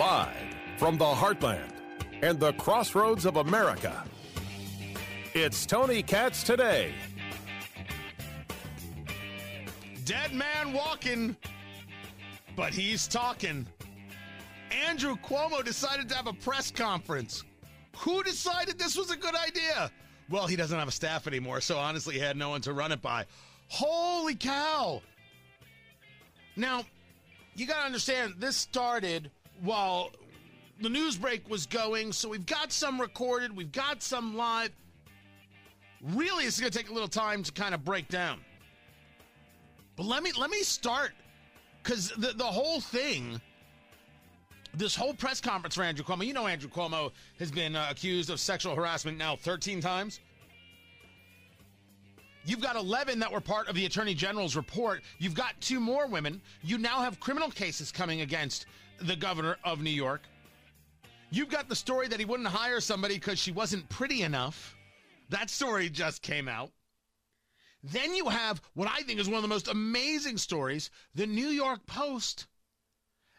Live from the heartland and the crossroads of America, it's Tony Katz Today. Dead man walking, but he's talking. Andrew Cuomo decided to have a press conference. Who decided this was a good idea? Well, he doesn't have a staff anymore, so honestly, he had no one to run it by. Holy cow! Now, you got to understand, this started while the news break was going, so we've got some recorded, we've got some live. Really, it's going to take a little time to kind of break down. But let me start, because the whole thing, this whole press conference for Andrew Cuomo, you know Andrew Cuomo has been accused of sexual harassment now 13 times. You've got 11 that were part of the Attorney General's report. You've got 2 more women. You now have criminal cases coming against the governor of New York. You've got the story that he wouldn't hire somebody because she wasn't pretty enough. That story just came out. Then you have what I think is one of the most amazing stories. The New York Post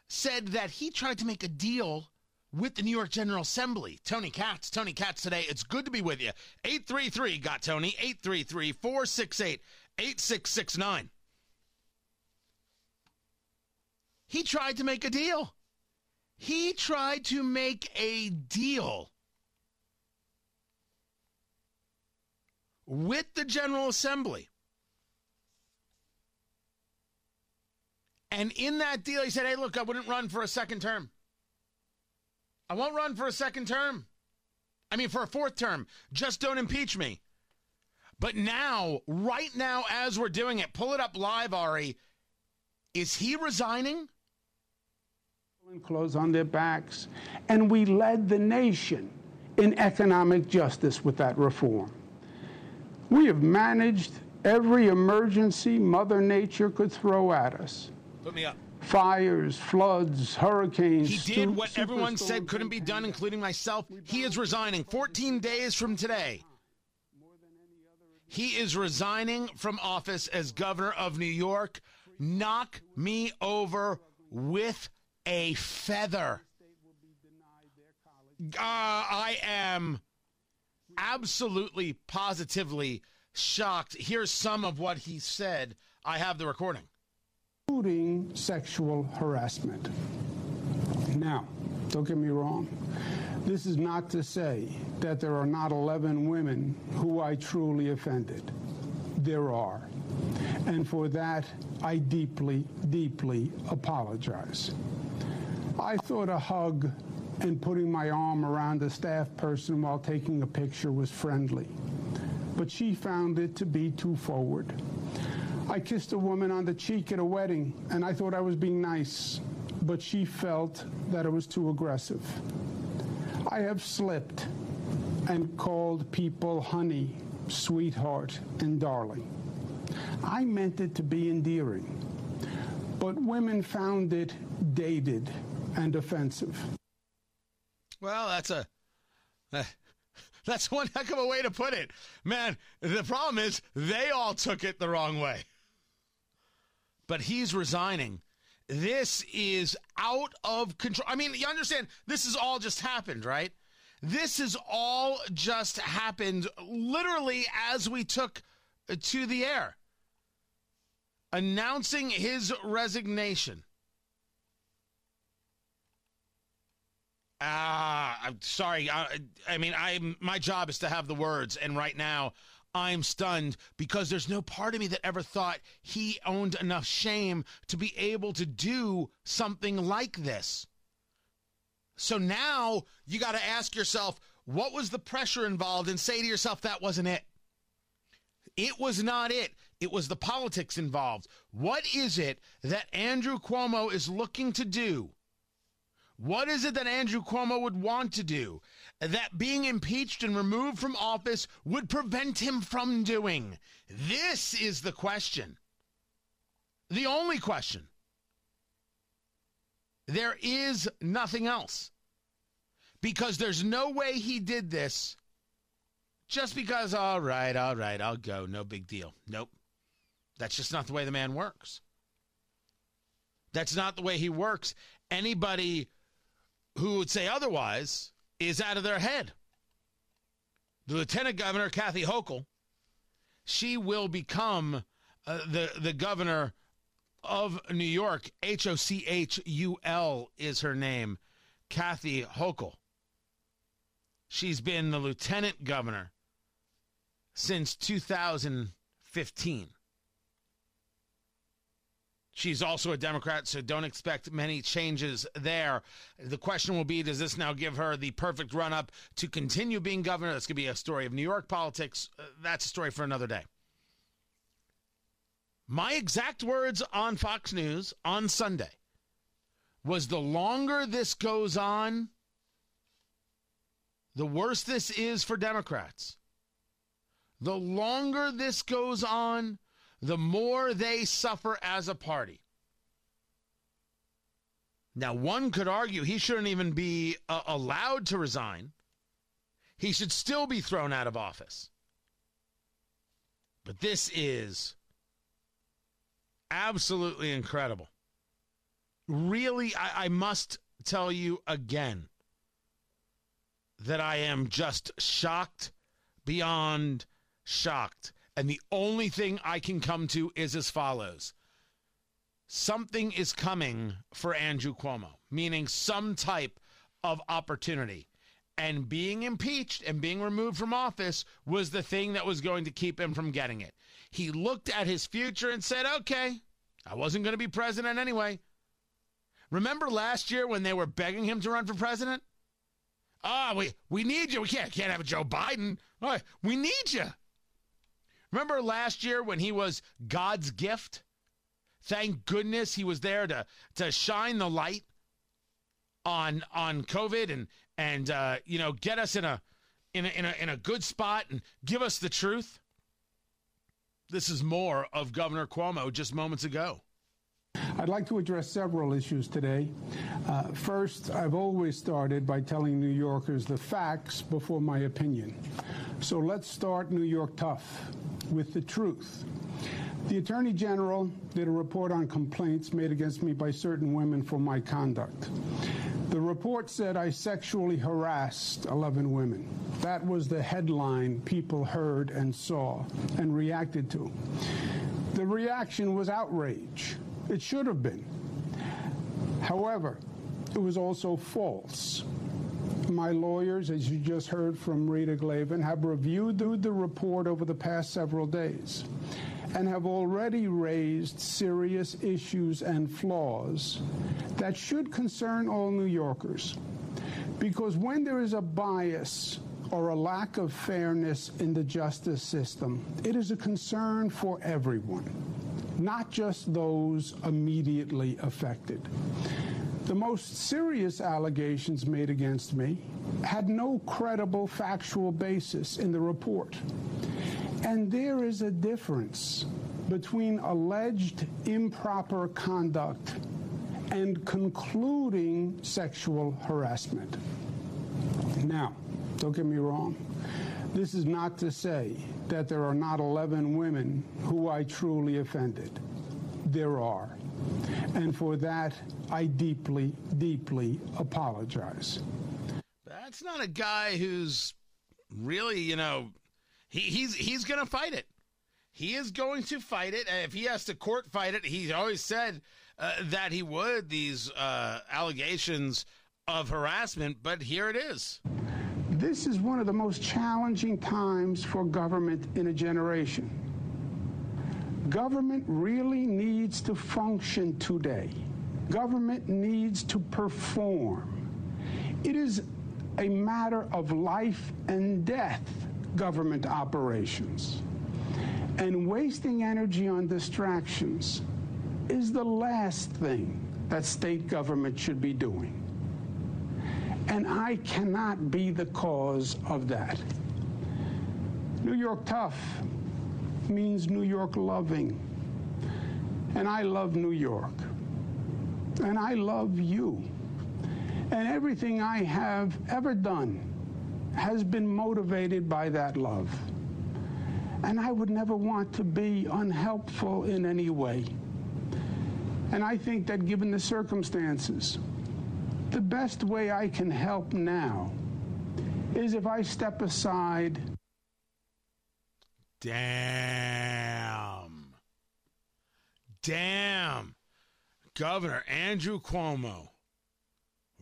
said that he tried to make a deal with the New York General Assembly. Tony Katz, Tony Katz Today. It's good to be with you. 833 got Tony, 833-468-8669. He tried to make a deal. He tried to make a deal with the General Assembly. And in that deal, he said, hey, look, I wouldn't run for a second term. I won't run for a second term. I mean, for a fourth term. Just don't impeach me. But now, right now, as we're doing it, pull it up live, Ari. Is he resigning? Clothes on their backs. And we led the nation in economic justice with that reform. We have managed every emergency Mother Nature could throw at us. Put me up. Fires, floods, hurricanes. He did what everyone said couldn't be done, including myself. He is resigning 14 days from today. He is resigning from office as governor of New York. Knock me over with a feather. I am absolutely, positively shocked. Here's some of what he said. I have the recording. Including sexual harassment. Now, don't get me wrong. This is not to say that there are not 11 women who I truly offended. There are. And for that, I deeply, deeply apologize. I thought a hug and putting my arm around a staff person while taking a picture was friendly. But she found it to be too forward. I kissed a woman on the cheek at a wedding, and I thought I was being nice, but she felt that it was too aggressive. I have slipped and called people honey, sweetheart, and darling. I meant it to be endearing, but women found it dated and offensive. Well, that's one heck of a way to put it. Man, the problem is they all took it the wrong way. But he's resigning. This is out of control. I mean, you understand, this has all just happened, right? This has all just happened literally as we took to the air. Announcing his resignation. I'm sorry. I mean, my job is to have the words, and right now I'm stunned because there's no part of me that ever thought he owned enough shame to be able to do something like this. So now you got to ask yourself, what was the pressure involved, and say to yourself, that wasn't it. It was not it. It was the politics involved. What is it that Andrew Cuomo is looking to do? What is it that Andrew Cuomo would want to do that being impeached and removed from office would prevent him from doing? This is the question. The only question. There is nothing else. Because there's no way he did this just because, all right, I'll go, no big deal. Nope. That's just not the way the man works. That's not the way he works. Anybody who would say otherwise is out of their head. The Lieutenant Governor, Kathy Hochul, she will become the governor of New York. Hochul is her name, Kathy Hochul. She's been the lieutenant governor since 2015. She's also a Democrat, so don't expect many changes there. The question will be, does this now give her the perfect run-up to continue being governor? That's going to be a story of New York politics. That's a story for another day. My exact words on Fox News on Sunday was, the longer this goes on, the worse this is for Democrats. The longer this goes on, the more they suffer as a party. Now, one could argue he shouldn't even be allowed to resign. He should still be thrown out of office. But this is absolutely incredible. Really, I must tell you again that I am just shocked beyond shocked. And the only thing I can come to is as follows. Something is coming for Andrew Cuomo, meaning some type of opportunity. And being impeached and being removed from office was the thing that was going to keep him from getting it. He looked at his future and said, okay, I wasn't going to be president anyway. Remember last year when they were begging him to run for president? Ah, we need you. We can't have a Joe Biden. All right, we need you. Remember last year when he was God's gift? Thank goodness he was there to shine the light on COVID and you know, get us in a good spot and give us the truth. This is more of Governor Cuomo just moments ago. I'd like to address several issues today. First, I've always started by telling New Yorkers the facts before my opinion. So let's start New York tough with the truth. The Attorney General did a report on complaints made against me by certain women for my conduct. The report said I sexually harassed 11 women. That was the headline people heard and saw and reacted to. The reaction was outrage. It should have been. However, it was also false. My lawyers, as you just heard from Rita Glavin, have reviewed the report over the past several days and have already raised serious issues and flaws that should concern all New Yorkers. Because when there is a bias or a lack of fairness in the justice system, it is a concern for everyone, not just those immediately affected. The most serious allegations made against me had no credible factual basis in the report. And there is a difference between alleged improper conduct and concluding sexual harassment. Now, don't get me wrong. This is not to say that there are not 11 women who I truly offended. There are. And for that, I deeply, deeply apologize. That's not a guy who's really, you know, he's going to fight it. He is going to fight it. If he has to court fight it, he's always said that he would, these allegations of harassment. But here it is. This is one of the most challenging times for government in a generation. Government really needs to function today. Government needs to perform. It is a matter of life and death, government operations. And wasting energy on distractions is the last thing that state government should be doing. And I cannot be the cause of that. New York tough means New York loving. And I love New York. And I love you. And everything I have ever done has been motivated by that love. And I would never want to be unhelpful in any way. And I think that given the circumstances, The best way I can help now is if I step aside. Damn. Governor Andrew Cuomo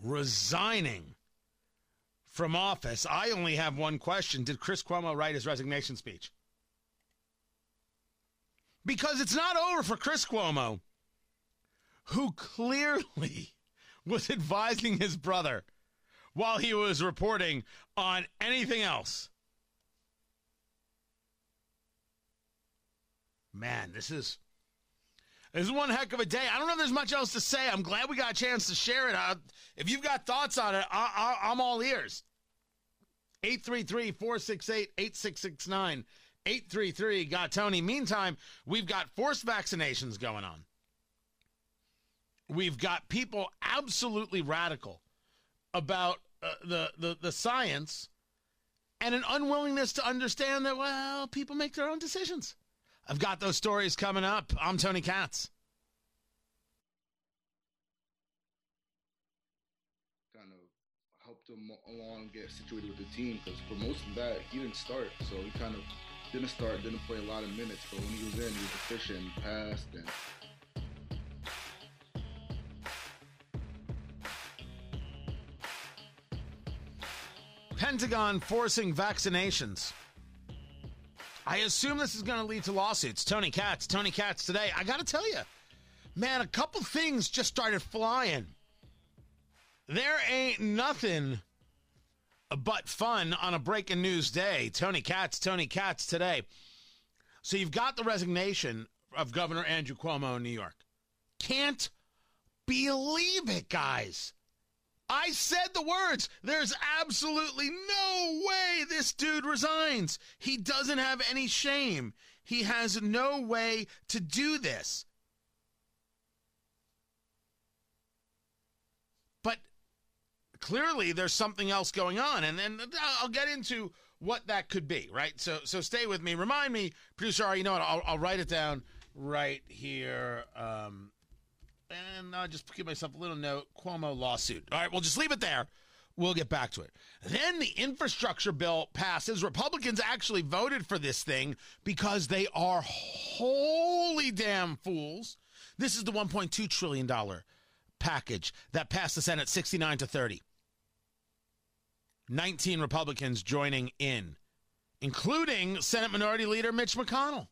resigning from office. I only have one question. Did Chris Cuomo write his resignation speech? Because it's not over for Chris Cuomo, who clearly was advising his brother while he was reporting on anything else. Man, this is one heck of a day. I don't know if there's much else to say. I'm glad we got a chance to share it. If you've got thoughts on it, I'm all ears. 833-468-8669. 833-GOT-TONY. Meantime, we've got forced vaccinations going on. We've got people absolutely radical about the science and an unwillingness to understand that, well, people make their own decisions. I've got those stories coming up. I'm Tony Katz. Kind of helped him along, get situated with the team, because for most of that, he didn't start. So he kind of didn't start, didn't play a lot of minutes. But when he was in, he was efficient and passed. Pentagon forcing vaccinations. I assume this is going to lead to lawsuits. Tony Katz today. I got to tell you, man, a couple things just started flying. There ain't nothing but fun on a breaking news day. Tony Katz today. So you've got the resignation of Governor Andrew Cuomo in New York. Can't believe it, guys. I said the words. There's absolutely no way this dude resigns. He doesn't have any shame. He has no way to do this. But clearly there's something else going on, and then I'll get into what that could be, right? So stay with me. Remind me, producer, you know what? I'll write it down right here. And I'll just give myself a little note, Cuomo lawsuit. All right, we'll just leave it there. We'll get back to it. Then the infrastructure bill passes. Republicans actually voted for this thing because they are holy damn fools. This is the $1.2 trillion package that passed the Senate 69-30. 19 Republicans joining in, including Senate Minority Leader Mitch McConnell.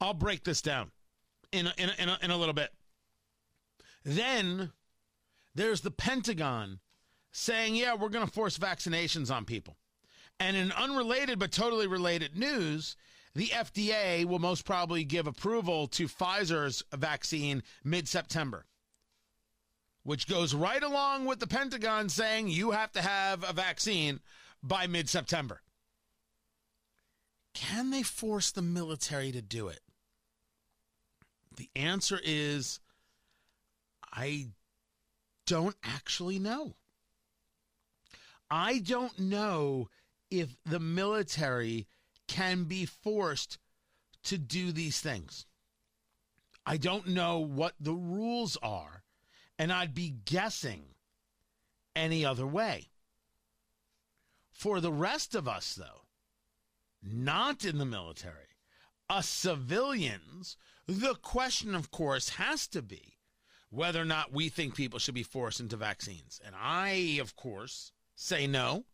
I'll break this down in a little bit. Then there's the Pentagon saying, yeah, we're going to force vaccinations on people. And in unrelated but totally related news, the FDA will most probably give approval to Pfizer's vaccine mid-September, which goes right along with the Pentagon saying you have to have a vaccine by mid-September. Can they force the military to do it? The answer is, I don't actually know. I don't know if the military can be forced to do these things. I don't know what the rules are, and I'd be guessing any other way. For the rest of us, though, not in the military, us civilians, the question, of course, has to be whether or not we think people should be forced into vaccines. And I, of course, say no.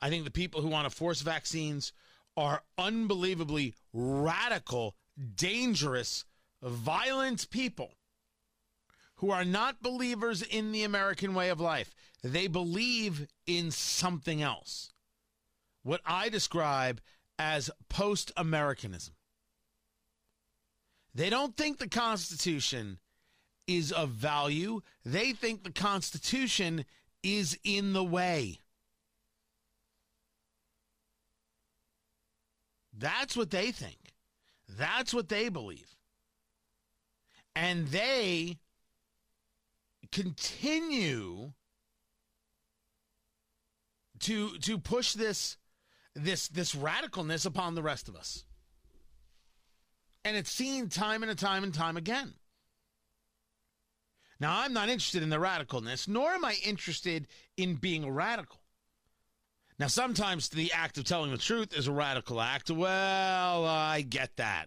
I think the people who want to force vaccines are unbelievably radical, dangerous, violent people who are not believers in the American way of life. They believe in something else, what I describe as post-Americanism. They don't think the Constitution is of value. They think the Constitution is in the way. That's what they think. That's what they believe. And they continue to push this radicalness upon the rest of us. And it's seen time and time and time again. Now, I'm not interested in the radicalness, nor am I interested in being a radical. Now, sometimes the act of telling the truth is a radical act. Well, I get that.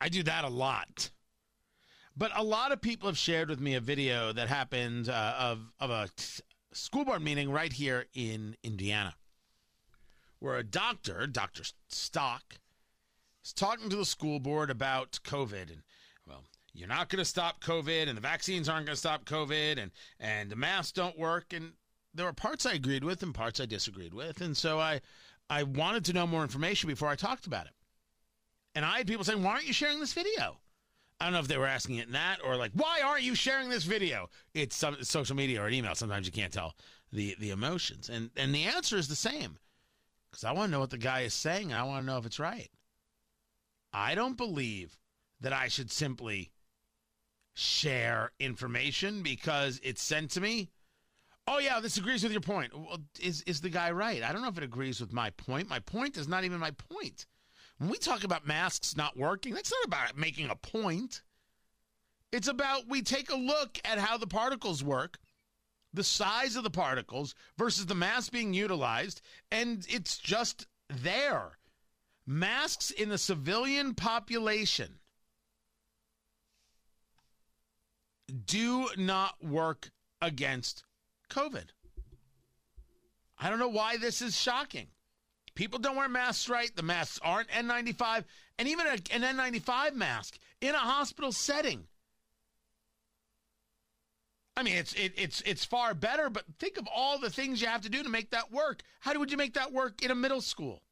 I do that a lot. But a lot of people have shared with me a video that happened of a school board meeting right here in Indiana, where a doctor, Dr. Stock, is talking to the school board about COVID and, well, you're not going to stop COVID, and the vaccines aren't going to stop COVID, and the masks don't work. And there were parts I agreed with and parts I disagreed with. And so I wanted to know more information before I talked about it. And I had people saying, why aren't you sharing this video? I don't know if they were asking it in that or like, why aren't you sharing this video? It's some social media or an email. Sometimes you can't tell the emotions. And the answer is the same, because I want to know what the guy is saying. I want to know if it's right. I don't believe that I should simply share information because it's sent to me. Oh, yeah, this agrees with your point. Well, is the guy right? I don't know if it agrees with my point. My point is not even my point. When we talk about masks not working, that's not about making a point. It's about we take a look at how the particles work, the size of the particles versus the mask being utilized, and it's just there. Masks in the civilian population do not work against COVID. I don't know why this is shocking. People don't wear masks right. The masks aren't N95. And even an N95 mask in a hospital setting. I mean, it's far better, but think of all the things you have to do to make that work. How would you make that work in a middle school?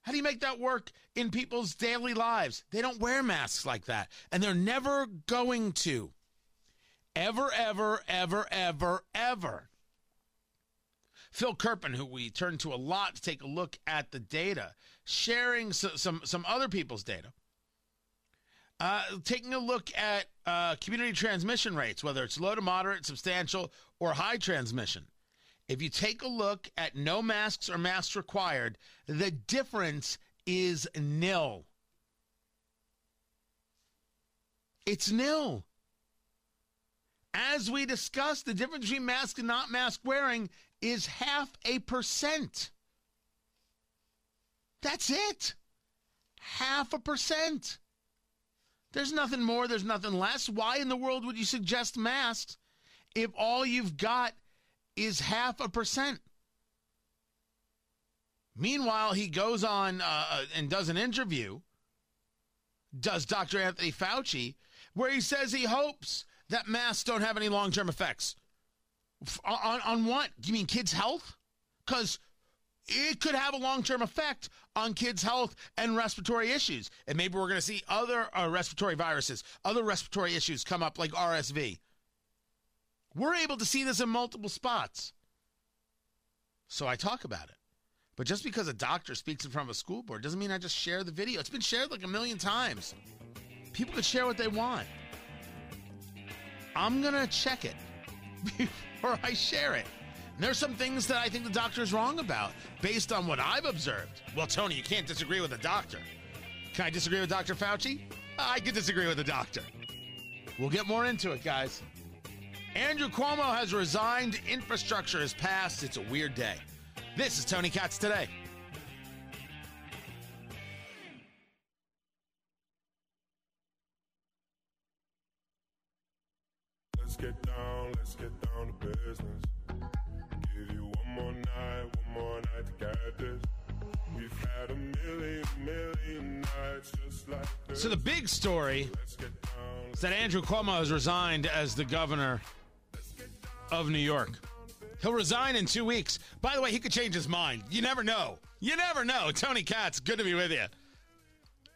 How do you make that work in people's daily lives? They don't wear masks like that, and they're never going to. Ever. Phil Kirpin, who we turn to a lot to take a look at the data, sharing some other people's data, taking a look at community transmission rates, whether it's low to moderate, substantial, or high transmission. If you take a look at no masks or masks required, the difference is nil. It's nil. As we discussed, the difference between mask and not mask wearing is 0.5%. That's it. 0.5%. There's nothing more. There's nothing less. Why in the world would you suggest masks if all you've got is 0.5%? Meanwhile, he goes on and does an interview, does Dr. Anthony Fauci, where he says he hopes that masks don't have any long-term effects. On what? Do you mean kids' health? Because it could have a long-term effect on kids' health and respiratory issues. And maybe we're going to see other respiratory viruses, other respiratory issues come up like RSV. We're able to see this in multiple spots. So I talk about it. But just because a doctor speaks in front of a school board doesn't mean I just share the video. It's been shared like a million times. People could share what they want. I'm going to check it before I share it. And there's some things that I think the doctor is wrong about based on what I've observed. Well, Tony, you can't disagree with a doctor. Can I disagree with Dr. Fauci? I could disagree with the doctor. We'll get more into it, guys. Andrew Cuomo has resigned. Infrastructure has passed. It's a weird day. This is Tony Katz Today. Let's get down to business. Give you one more night to get this. We've had a million nights just like this. So the big story is that Andrew Cuomo has resigned as the governor of New York. He'll resign in 2 weeks. By the way, he could change his mind. You never know. You never know. Tony Katz, good to be with you.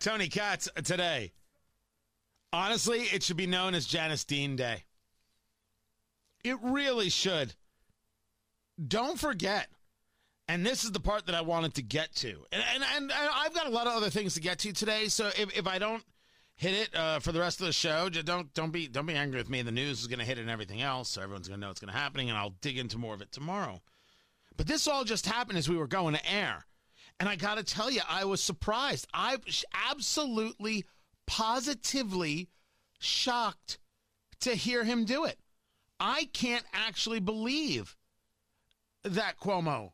Tony Katz Today. Honestly, it should be known as Janice Dean Day. It really should. Don't forget, and this is the part that I wanted to get to, and I've got a lot of other things to get to today. So if I don't hit it for the rest of the show, just don't be angry with me. The news is going to hit it and everything else, so everyone's going to know what's going to happen, and I'll dig into more of it tomorrow. But this all just happened as we were going to air, and I got to tell you, I was surprised. I was absolutely positively shocked to hear him do it. I can't actually believe that Cuomo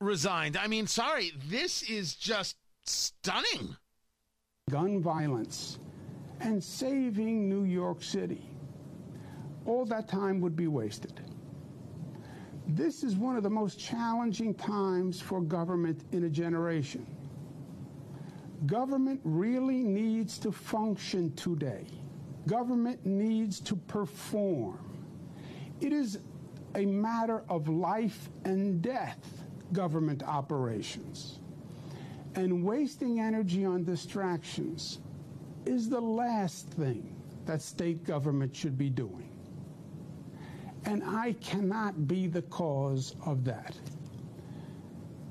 resigned. I mean, sorry, this is just stunning. Gun violence and saving New York City. All that time would be wasted. This is one of the most challenging times for government in a generation. Government really needs to function today. Government needs to perform. It is a matter of life and death, government operations. And wasting energy on distractions is the last thing that state government should be doing. And I cannot be the cause of that.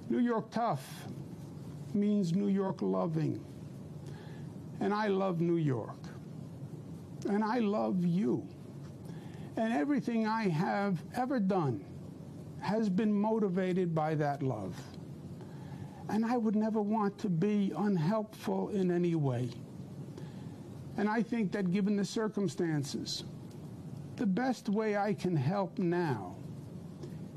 New York tough means New York loving. And I love New York. And I love you. And everything I have ever done has been motivated by that love. And I would never want to be unhelpful in any way. And I think that given the circumstances, the best way I can help now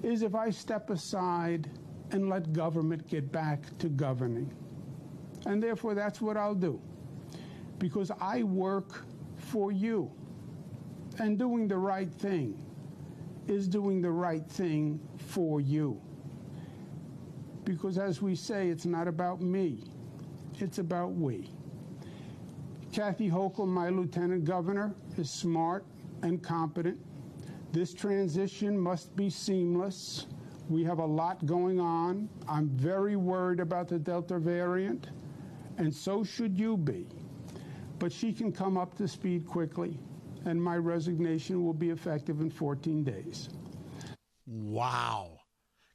is if I step aside and let government get back to governing. And therefore, that's what I'll do, because I work for you. And doing the right thing is doing the right thing for you. Because as we say, it's not about me, it's about we. Kathy Hochul, my lieutenant governor, is smart and competent. This transition must be seamless. We have a lot going on. I'm very worried about the Delta variant, and so should you be. But she can come up to speed quickly, and my resignation will be effective in 14 days. Wow.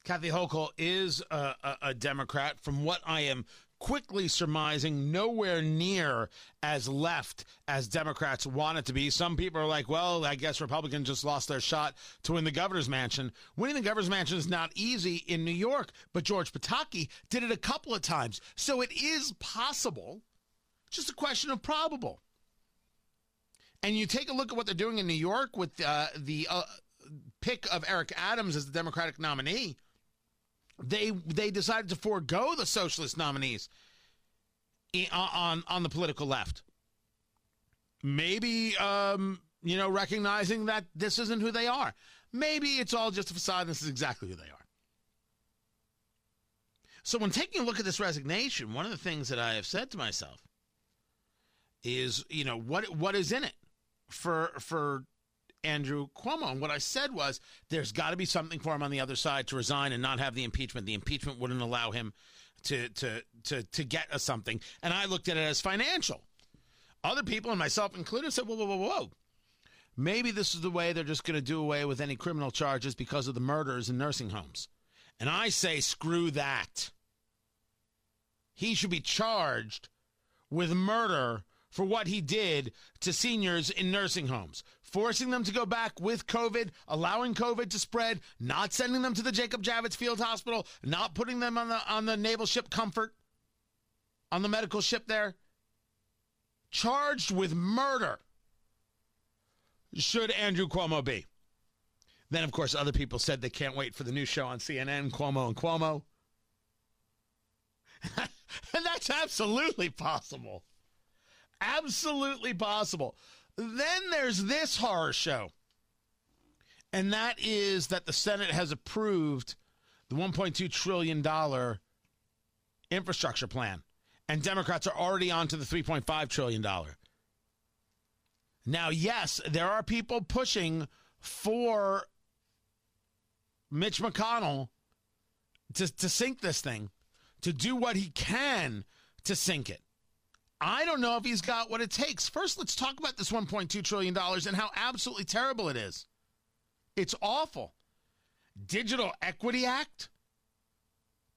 Kathy Hochul is a Democrat, from what I am quickly surmising, nowhere near as left as Democrats want it to be. Some people are like, well, I guess Republicans just lost their shot to win the governor's mansion. Winning the governor's mansion is not easy in New York, but George Pataki did it a couple of times. So it is possible, just a question of probable. And you take a look at what they're doing in New York with the pick of Eric Adams as the Democratic nominee. They decided to forego the socialist nominees on the political left. Maybe, recognizing that this isn't who they are. Maybe it's all just a facade. This is exactly who they are. So when taking a look at this resignation, one of the things that I have said to myself is, what is in it for Andrew Cuomo? And what I said was, there's got to be something for him on the other side to resign and not have the impeachment. The impeachment wouldn't allow him to get us something. And I looked at it as financial. Other people, and myself included, said, whoa. Maybe this is the way they're just going to do away with any criminal charges because of the murders in nursing homes. And I say, screw that. He should be charged with murder for what he did to seniors in nursing homes, forcing them to go back with COVID, allowing COVID to spread, not sending them to the Jacob Javits Field Hospital, not putting them on the naval ship Comfort, on the medical ship there. Charged with murder should Andrew Cuomo be. Then, of course, other people said they can't wait for the new show on CNN, Cuomo and Cuomo. And that's absolutely possible. Absolutely possible. Then there's this horror show, and that is that the Senate has approved the $1.2 trillion infrastructure plan, and Democrats are already on to the $3.5 trillion. Now, yes, there are people pushing for Mitch McConnell to sink this thing, to do what he can to sink it. I don't know if he's got what it takes. First, let's talk about this $1.2 trillion and how absolutely terrible it is. It's awful. Digital Equity Act.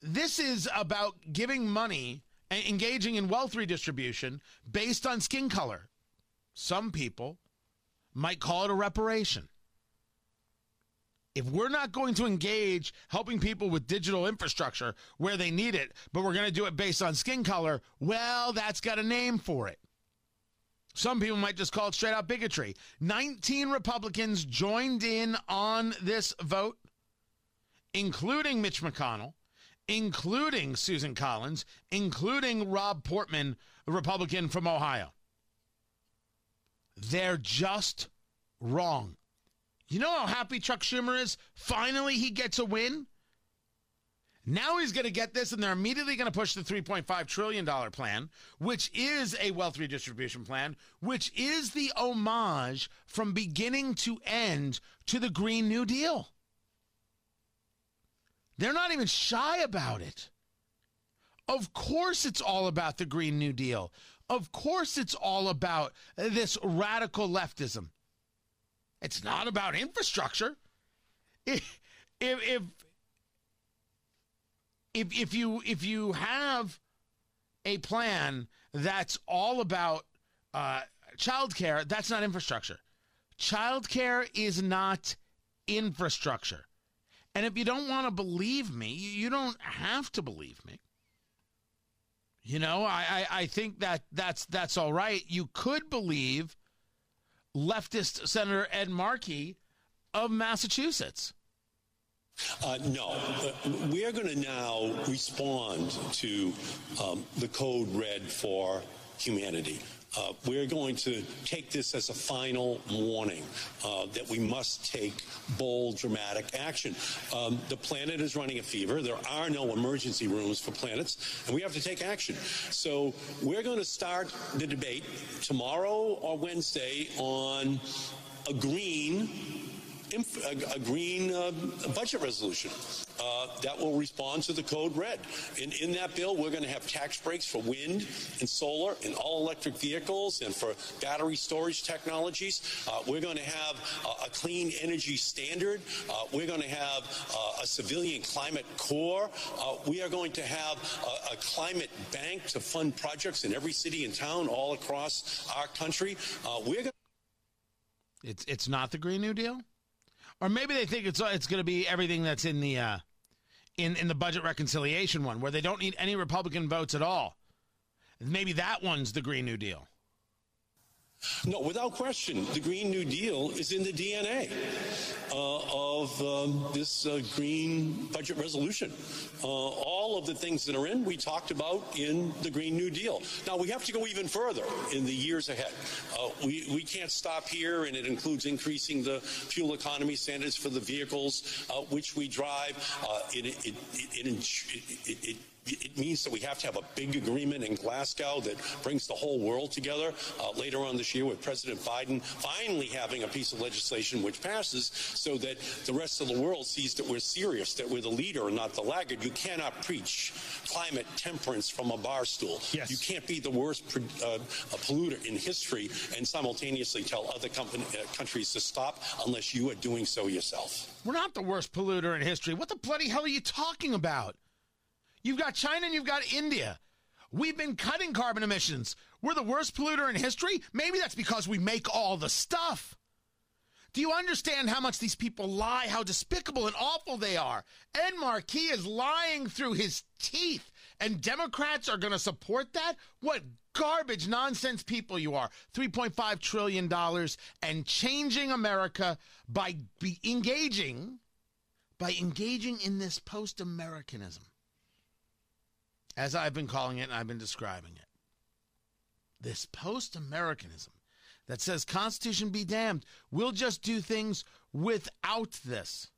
This is about giving money and engaging in wealth redistribution based on skin color. Some people might call it a reparation. If we're not going to engage helping people with digital infrastructure where they need it, but we're going to do it based on skin color, well, that's got a name for it. Some people might just call it straight out bigotry. 19 Republicans joined in on this vote, including Mitch McConnell, including Susan Collins, including Rob Portman, a Republican from Ohio. They're just wrong. You know how happy Chuck Schumer is? Finally, he gets a win. Now he's going to get this, and they're immediately going to push the $3.5 trillion plan, which is a wealth redistribution plan, which is the homage from beginning to end to the Green New Deal. They're not even shy about it. Of course it's all about the Green New Deal. Of course it's all about this radical leftism. It's not about infrastructure. If you have a plan that's all about childcare, that's not infrastructure. Childcare is not infrastructure. And if you don't want to believe me, you don't have to believe me. You know, I think that's all right. You could believe leftist Senator Ed Markey of Massachusetts. We are going to now respond to the code red for humanity. We're going to take this as a final warning that we must take bold, dramatic action. The planet is running a fever. There are no emergency rooms for planets, and we have to take action. So we're going to start the debate tomorrow or Wednesday on a green budget resolution that will respond to the code red. And in that bill, we're going to have tax breaks for wind and solar and all electric vehicles and for battery storage technologies. We're going to have a clean energy standard. We're going to have a civilian climate corps. We are going to have a climate bank to fund projects in every city and town all across our country. It's not the Green New Deal? Or maybe they think it's going to be everything that's in the in the budget reconciliation one, where they don't need any Republican votes at all. Maybe that one's the Green New Deal. No, without question, the Green New Deal is in the DNA of this Green Budget Resolution. All of the things that are in, we talked about in the Green New Deal. Now, we have to go even further in the years ahead. We can't stop here, and it includes increasing the fuel economy standards for the vehicles which we drive. It means that we have to have a big agreement in Glasgow that brings the whole world together later on this year, with President Biden finally having a piece of legislation which passes so that the rest of the world sees that we're serious, that we're the leader and not the laggard. You cannot preach climate temperance from a bar stool. Yes. You can't be the worst polluter in history and simultaneously tell other countries to stop unless you are doing so yourself. We're not the worst polluter in history. What the bloody hell are you talking about? You've got China and you've got India. We've been cutting carbon emissions. We're the worst polluter in history. Maybe that's because we make all the stuff. Do you understand how much these people lie, how despicable and awful they are? Ed Markey is lying through his teeth, and Democrats are going to support that? What garbage, nonsense people you are. $3.5 trillion and changing America by engaging in this post-Americanism, as I've been calling it and I've been describing it. This post-Americanism that says, Constitution be damned, we'll just do things without this.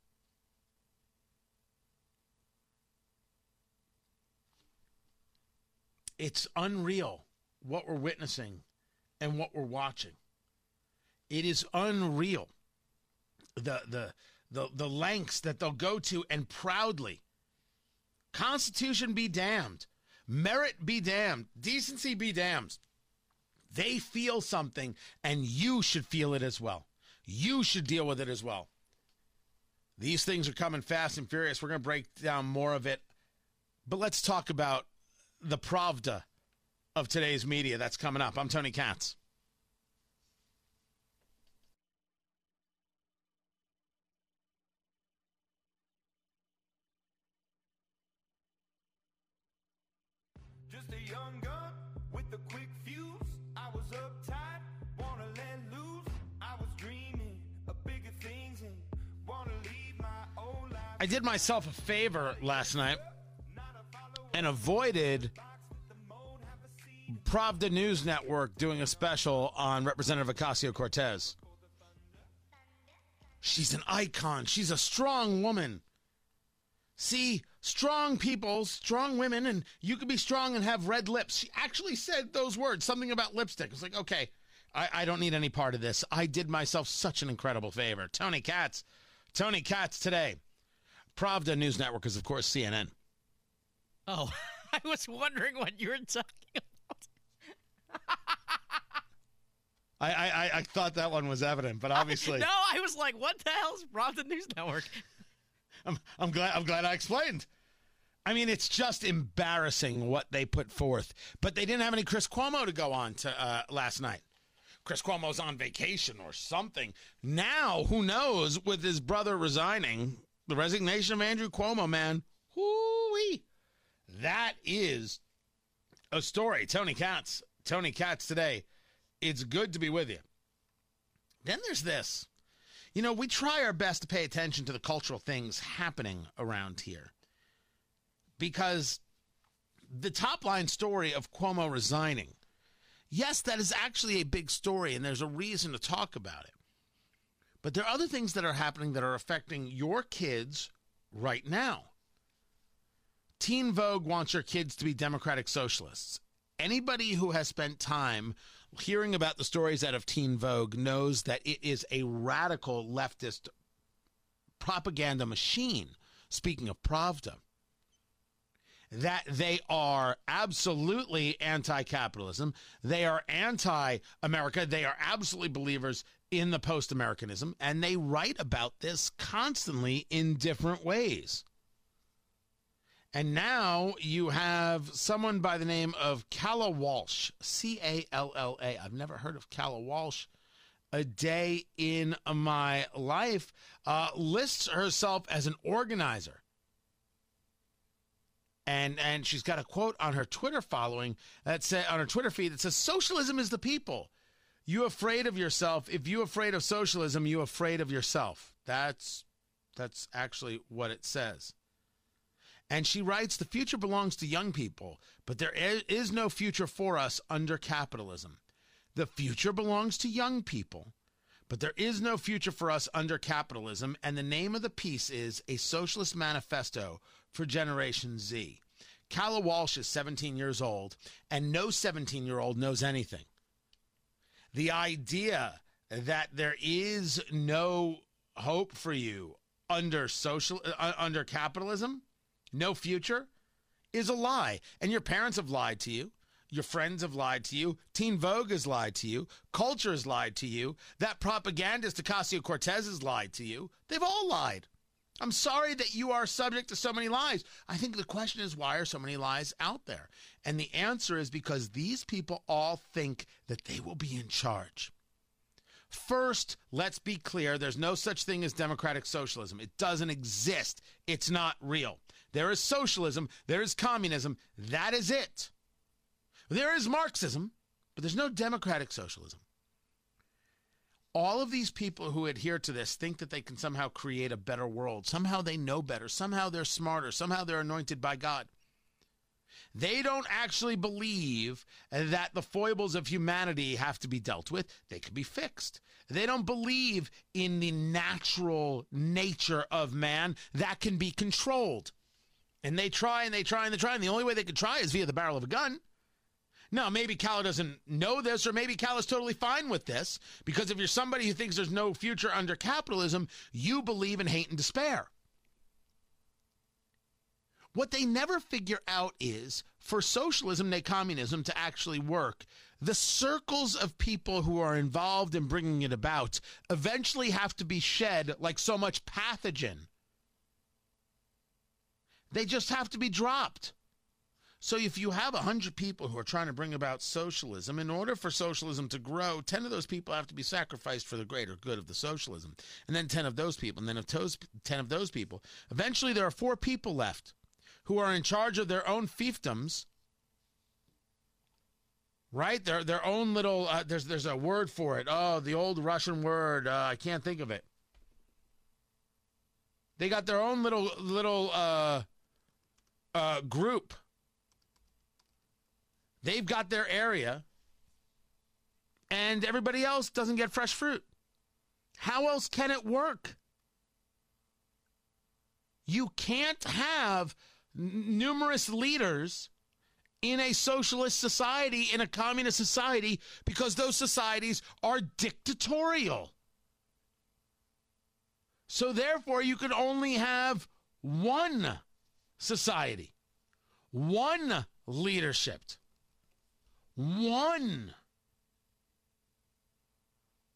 It's unreal what we're witnessing and what we're watching. It is unreal the lengths that they'll go to, and proudly, Constitution be damned, merit be damned, decency be damned. They feel something, and you should feel it as well. You should deal with it as well. These things are coming fast and furious. We're going to break down more of it. But let's talk about the Pravda of today's media. That's coming up. I'm Tony Katz. just a young gun with a quick fuse. I was uptight, wanna let loose. I was dreaming of bigger things and wanna leave my old life. I did myself a favor last night and avoided Pravda News Network doing a special on Representative Ocasio-Cortez. She's an icon. She's a strong woman. See, strong people, strong women, and you could be strong and have red lips. She actually said those words, something about lipstick. It's like, okay, I don't need any part of this. I did myself such an incredible favor. Tony Katz today. Pravda News Network is, of course, CNN. Oh, I was wondering what you were talking about. I thought that one was evident, but obviously no. I was like, "What the hell's Pravda News Network?" I'm glad I explained. I mean, it's just embarrassing what they put forth. But they didn't have any Chris Cuomo to go on to last night. Chris Cuomo's on vacation or something. Now, who knows? With his brother resigning, the resignation of Andrew Cuomo, man, whoo-wee, that is a story. Tony Katz today. It's good to be with you. Then there's this. You know, we try our best to pay attention to the cultural things happening around here, because the top line story of Cuomo resigning, yes, that is actually a big story and there's a reason to talk about it. But there are other things that are happening that are affecting your kids right now. Teen Vogue wants your kids to be democratic socialists. Anybody who has spent time hearing about the stories out of Teen Vogue knows that it is a radical leftist propaganda machine, speaking of Pravda, that they are absolutely anti-capitalism, they are anti-America, they are absolutely believers in the post-Americanism, and they write about this constantly in different ways. And now you have someone by the name of Calla Walsh, C-A-L-L-A. I've never heard of Calla Walsh a day in my life. Lists herself as an organizer. And she's got a quote on her Twitter following that said, on her Twitter feed, that says, "Socialism is the people. You afraid of yourself. If you afraid of socialism, you afraid of yourself." That's actually what it says. And she writes, "The future belongs to young people, but there is no future for us under capitalism. The future belongs to young people, but there is no future for us under capitalism. And the name of the piece is A Socialist Manifesto for Generation Z." Calla Walsh is 17 years old, and no 17-year-old knows anything. The idea that there is no hope for you under capitalism, no future, is a lie. And your parents have lied to you. Your friends have lied to you. Teen Vogue has lied to you. Culture has lied to you. That propagandist Ocasio-Cortez has lied to you. They've all lied. I'm sorry that you are subject to so many lies. I think the question is, why are so many lies out there? And the answer is because these people all think that they will be in charge. First, let's be clear, there's no such thing as democratic socialism. It doesn't exist. It's not real. There is socialism. There is communism. That is it. There is Marxism, but there's no democratic socialism. All of these people who adhere to this think that they can somehow create a better world. Somehow they know better. Somehow they're smarter. Somehow they're anointed by God. They don't actually believe that the foibles of humanity have to be dealt with. They could be fixed. They don't believe in the natural nature of man that can be controlled. And they try and they try and they try, and the only way they could try is via the barrel of a gun. Now, maybe Calla doesn't know this, or maybe Calla's totally fine with this, because if you're somebody who thinks there's no future under capitalism, you believe in hate and despair. What they never figure out is, for socialism and communism to actually work, the circles of people who are involved in bringing it about eventually have to be shed like so much pathogen. They just have to be dropped. So if you have 100 people who are trying to bring about socialism, in order for socialism to grow, 10 of those people have to be sacrificed for the greater good of the socialism. And then 10 of those people, and then 10 of those people. Eventually there are 4 people left who are in charge of their own fiefdoms Right? Their own little, there's a word for it. Oh, the old Russian word. I can't think of it. They got their own little group. They've got their area. And everybody else doesn't get fresh fruit. How else can it work? You can't have numerous leaders in a socialist society, in a communist society, because those societies are dictatorial. So therefore, you can only have one society, one leadership, one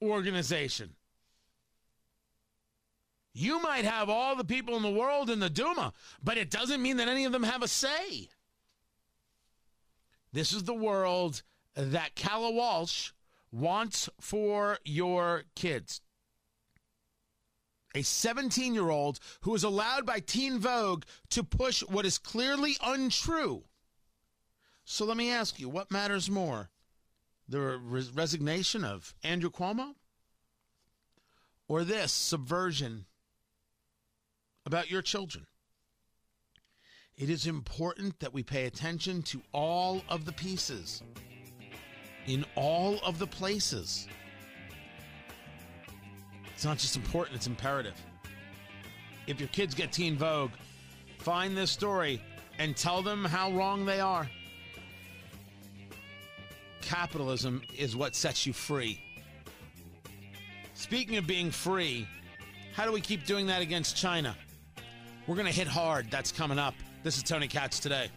organization. You might have all the people in the world in the Duma, but it doesn't mean that any of them have a say. This is the world that Calla Walsh wants for your kids. A 17-year-old who is allowed by Teen Vogue to push what is clearly untrue. So let me ask you, what matters more? The resignation of Andrew Cuomo? Or this subversion about your children? It is important that we pay attention to all of the pieces, in all of the places. It's not just important, it's imperative. If your kids get Teen Vogue, find this story and tell them how wrong they are. Capitalism is what sets you free. Speaking of being free, how do we keep doing that against China? We're going to hit hard. That's coming up. This is Tony Katz Today.